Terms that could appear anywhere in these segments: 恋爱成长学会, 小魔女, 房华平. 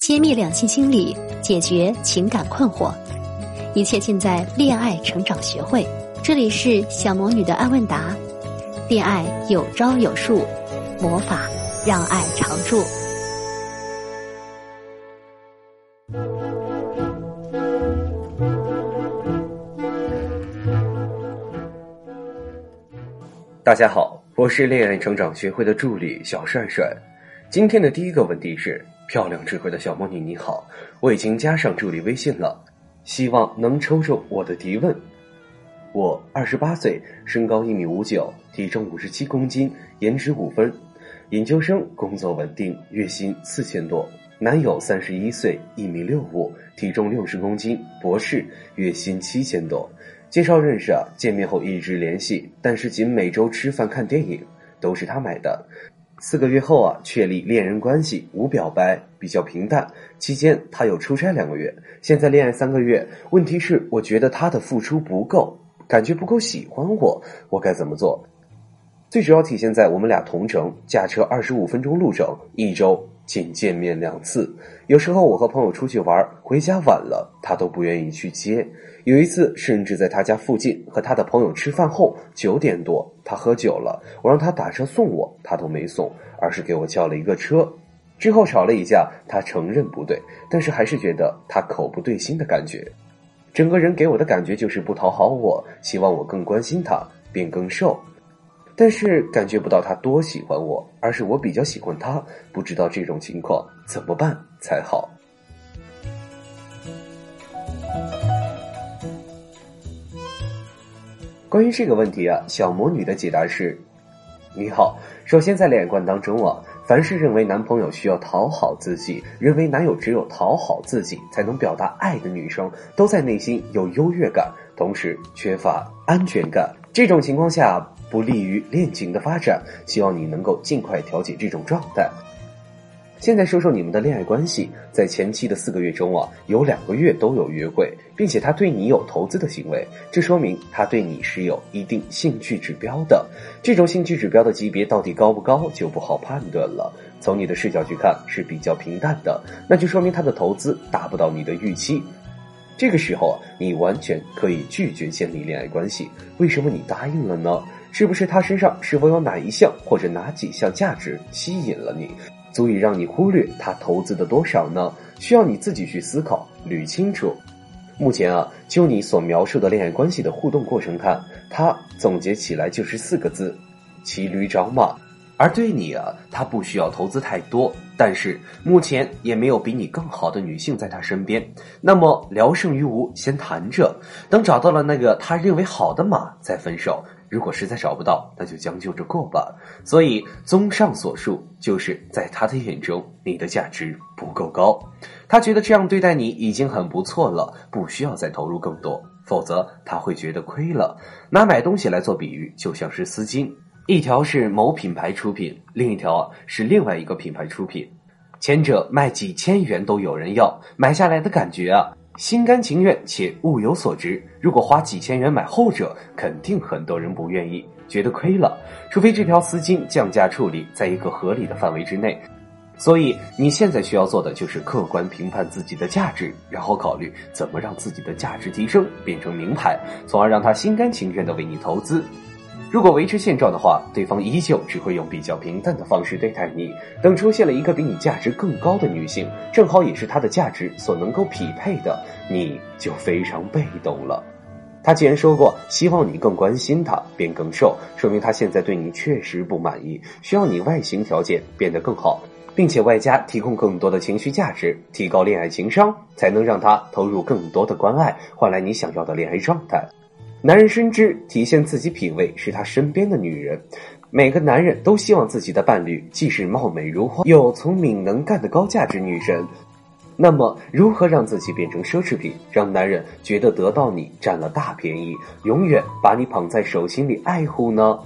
揭秘两性心理，解决情感困惑，一切尽在恋爱成长学会。这里是小魔女的爱问答，恋爱有招有术，魔法让爱常驻。大家好，我是恋爱成长学会的助理小帅帅。今天的第一个问题是，漂亮智慧的小魔女你好，我已经加上助理微信了，希望能抽中我的提问。我28岁，身高1.59米，体重57公斤，颜值5分，研究生，工作稳定，月薪4000多，男友31岁，1.65米，体重60公斤，博士，月薪7000多。介绍认识，见面后一直联系，但是仅每周吃饭看电影，都是他买的。4个月后确立恋人关系，无表白，比较平淡。期间他有出差2个月，现在恋爱3个月。问题是，我觉得他的付出不够，感觉不够喜欢我，我该怎么做？最主要体现在我们俩同城，驾车25分钟路程，1周仅见面2次。有时候我和朋友出去玩，回家晚了，他都不愿意去接。有一次甚至在他家附近和他的朋友吃饭后，9点多他喝酒了，我让他打车送我，他都没送，而是给我叫了一个车。之后吵了一架，他承认不对，但是还是觉得他口不对心的感觉，整个人给我的感觉就是不讨好我，希望我更关心他，变更瘦，但是感觉不到他多喜欢我，而是我比较喜欢他。不知道这种情况怎么办才好？关于这个问题小魔女的解答是：你好，首先在恋爱观当中凡是认为男朋友需要讨好自己，认为男友只有讨好自己才能表达爱的女生，都在内心有优越感，同时缺乏安全感。这种情况下不利于恋情的发展，希望你能够尽快调节这种状态。现在说说你们的恋爱关系，在前期的4个月中有2个月都有约会，并且他对你有投资的行为，这说明他对你是有一定兴趣指标的。这种兴趣指标的级别到底高不高就不好判断了，从你的视角去看是比较平淡的，那就说明他的投资达不到你的预期。这个时候你完全可以拒绝建立恋爱关系。为什么你答应了呢？是不是他身上是否有哪一项或者哪几项价值吸引了你，足以让你忽略他投资的多少呢？需要你自己去思考捋清楚。目前就你所描述的恋爱关系的互动过程看，他总结起来就是4个字：骑驴找马。而对你他不需要投资太多，但是目前也没有比你更好的女性在他身边，那么聊胜于无，先谈着，等找到了那个他认为好的马再分手，如果实在找不到，那就将就着过吧。所以综上所述，就是在他的眼中你的价值不够高，他觉得这样对待你已经很不错了，不需要再投入更多，否则他会觉得亏了。拿买东西来做比喻，就像是丝巾，一条是某品牌出品，另一条是另外一个品牌出品，前者卖几千元都有人要，买下来的感觉心甘情愿且物有所值，如果花几千元买后者，肯定很多人不愿意，觉得亏了，除非这条丝巾降价处理在一个合理的范围之内。所以你现在需要做的就是客观评判自己的价值，然后考虑怎么让自己的价值提升，变成名牌，从而让他心甘情愿地为你投资。如果维持现状的话，对方依旧只会用比较平淡的方式对待你，等出现了一个比你价值更高的女性，正好也是她的价值所能够匹配的，你就非常被动了。他既然说过希望你更关心他，变更瘦，说明他现在对你确实不满意，需要你外形条件变得更好，并且外加提供更多的情绪价值，提高恋爱情商，才能让他投入更多的关爱，换来你想要的恋爱状态。男人深知体现自己品味是他身边的女人，每个男人都希望自己的伴侣既是貌美如花，又聪明能干的高价值女神。那么如何让自己变成奢侈品，让男人觉得得到你占了大便宜，永远把你捧在手心里爱护呢？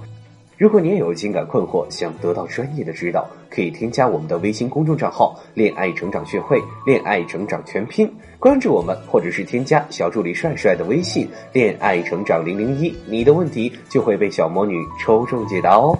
如果你也有情感困惑，想得到专业的指导，可以添加我们的微信公众账号恋爱成长学会，恋爱成长全拼，关注我们，或者是添加小助理帅帅的微信恋爱成长001，你的问题就会被小魔女抽中解答哦。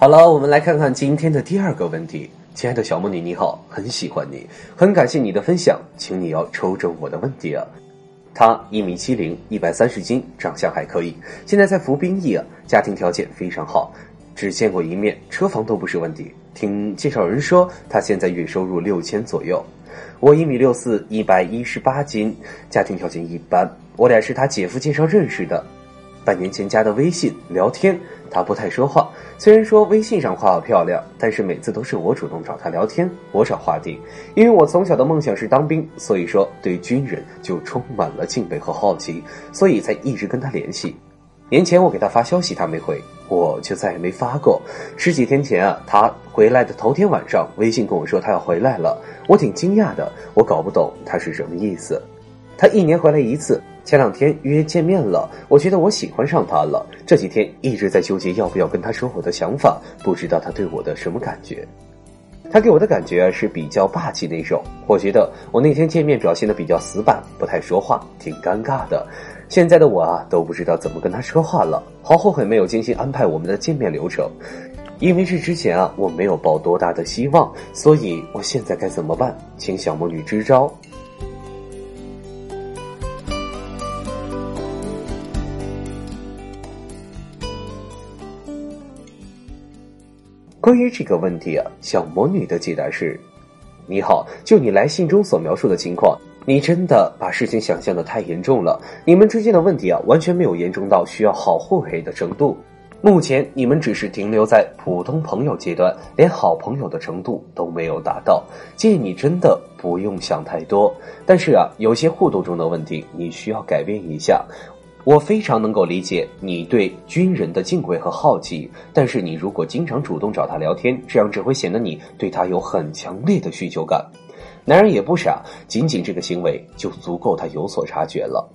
好了，我们来看看今天的第二个问题。亲爱的小魔女，你好，很喜欢你，很感谢你的分享，请你要抽中我的问题啊。他1米70，130斤，长相还可以，现在在服兵役啊，家庭条件非常好，只见过一面，车房都不是问题。听介绍人说，他现在月收入6000左右。我1米64，118斤，家庭条件一般。我俩是他姐夫介绍认识的，半年前加的微信聊天，他不太说话。虽然说微信上画得漂亮，但是每次都是我主动找他聊天，我找话题。因为我从小的梦想是当兵，所以说对军人就充满了敬畏和好奇，所以才一直跟他联系。年前我给他发消息，他没回，我就再也没发过。十几天前啊，他回来的头天晚上，微信跟我说他要回来了，我挺惊讶的，我搞不懂他是什么意思。他1年回来一次，前2天约见面了，我觉得我喜欢上他了。这几天一直在纠结要不要跟他说我的想法，不知道他对我的什么感觉。他给我的感觉是比较霸气那种，我觉得我那天见面表现得比较死板，不太说话，挺尴尬的。现在的我啊，都不知道怎么跟他说话了，好后悔没有精心安排我们的见面流程。因为是之前啊，我没有抱多大的希望，所以我现在该怎么办？请小魔女支招。关于这个问题啊，小魔女的解答是：你好，就你来信中所描述的情况，你真的把事情想象得太严重了。你们之间的问题啊，完全没有严重到需要好或黑的程度。目前你们只是停留在普通朋友阶段，连好朋友的程度都没有达到。建议你真的不用想太多。但是啊，有些互动中的问题，你需要改变一下。我非常能够理解你对军人的敬畏和好奇，但是你如果经常主动找他聊天，这样只会显得你对他有很强烈的需求感。男人也不傻，仅仅这个行为就足够他有所察觉了，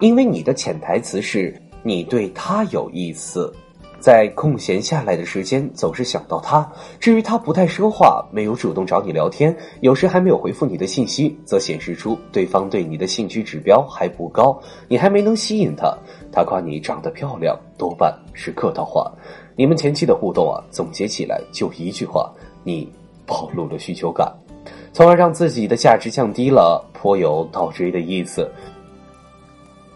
因为你的潜台词是你对他有意思，在空闲下来的时间总是想到他。至于他不太说话，没有主动找你聊天，有时还没有回复你的信息，则显示出对方对你的兴趣指标还不高，你还没能吸引他。他夸你长得漂亮多半是客套话。你们前期的互动啊，总结起来就一句话：你暴露了需求感，从而让自己的价值降低了，颇有倒追的意思。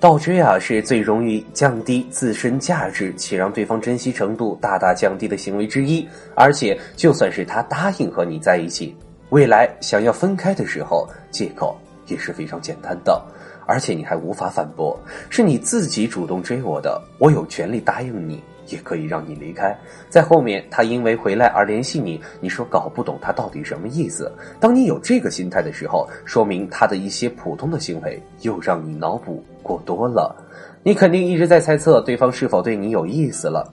倒追啊，是最容易降低自身价值且让对方珍惜程度大大降低的行为之一。而且就算是他答应和你在一起，未来想要分开的时候，借口也是非常简单的，而且你还无法反驳。是你自己主动追我的，我有权利答应你，也可以让你离开。在后面他因为回来而联系你，你说搞不懂他到底什么意思。当你有这个心态的时候，说明他的一些普通的行为又让你脑补过多了。你肯定一直在猜测对方是否对你有意思了，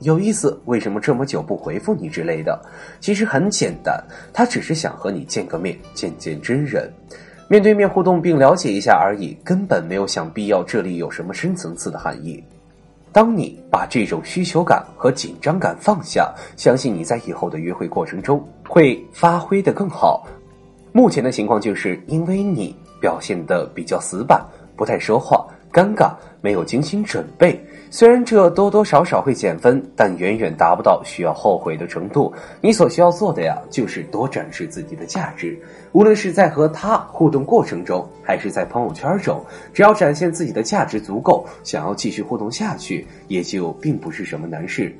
有意思为什么这么久不回复你之类的。其实很简单，他只是想和你见个面，见见真人，面对面互动并了解一下而已，根本没有想必要这里有什么深层次的含义。当你把这种需求感和紧张感放下，相信你在以后的约会过程中会发挥得更好。目前的情况就是因为你表现得比较死板，不太说话，尴尬，没有精心准备。虽然这多多少少会减分，但远远达不到需要后悔的程度。你所需要做的呀，就是多展示自己的价值，无论是在和他互动过程中，还是在朋友圈中，只要展现自己的价值足够，想要继续互动下去，也就并不是什么难事。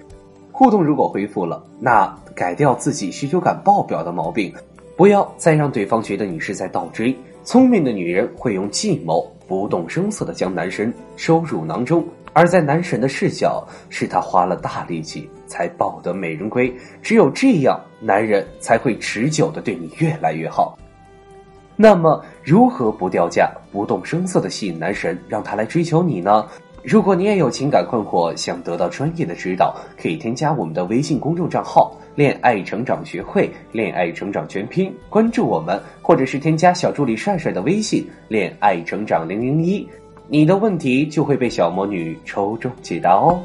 互动如果恢复了，那改掉自己需求感爆表的毛病，不要再让对方觉得你是在倒追。聪明的女人会用计谋不动声色地将男神收入囊中，而在男神的视角，是他花了大力气才抱得美人归。只有这样，男人才会持久地对你越来越好。那么如何不掉价，不动声色地吸引男神，让他来追求你呢？如果你也有情感困惑，想得到专业的指导，可以添加我们的微信公众账号恋爱成长学会，恋爱成长全拼，关注我们，或者是添加小助理帅帅的微信恋爱成长001，你的问题就会被小魔女抽中解答哦。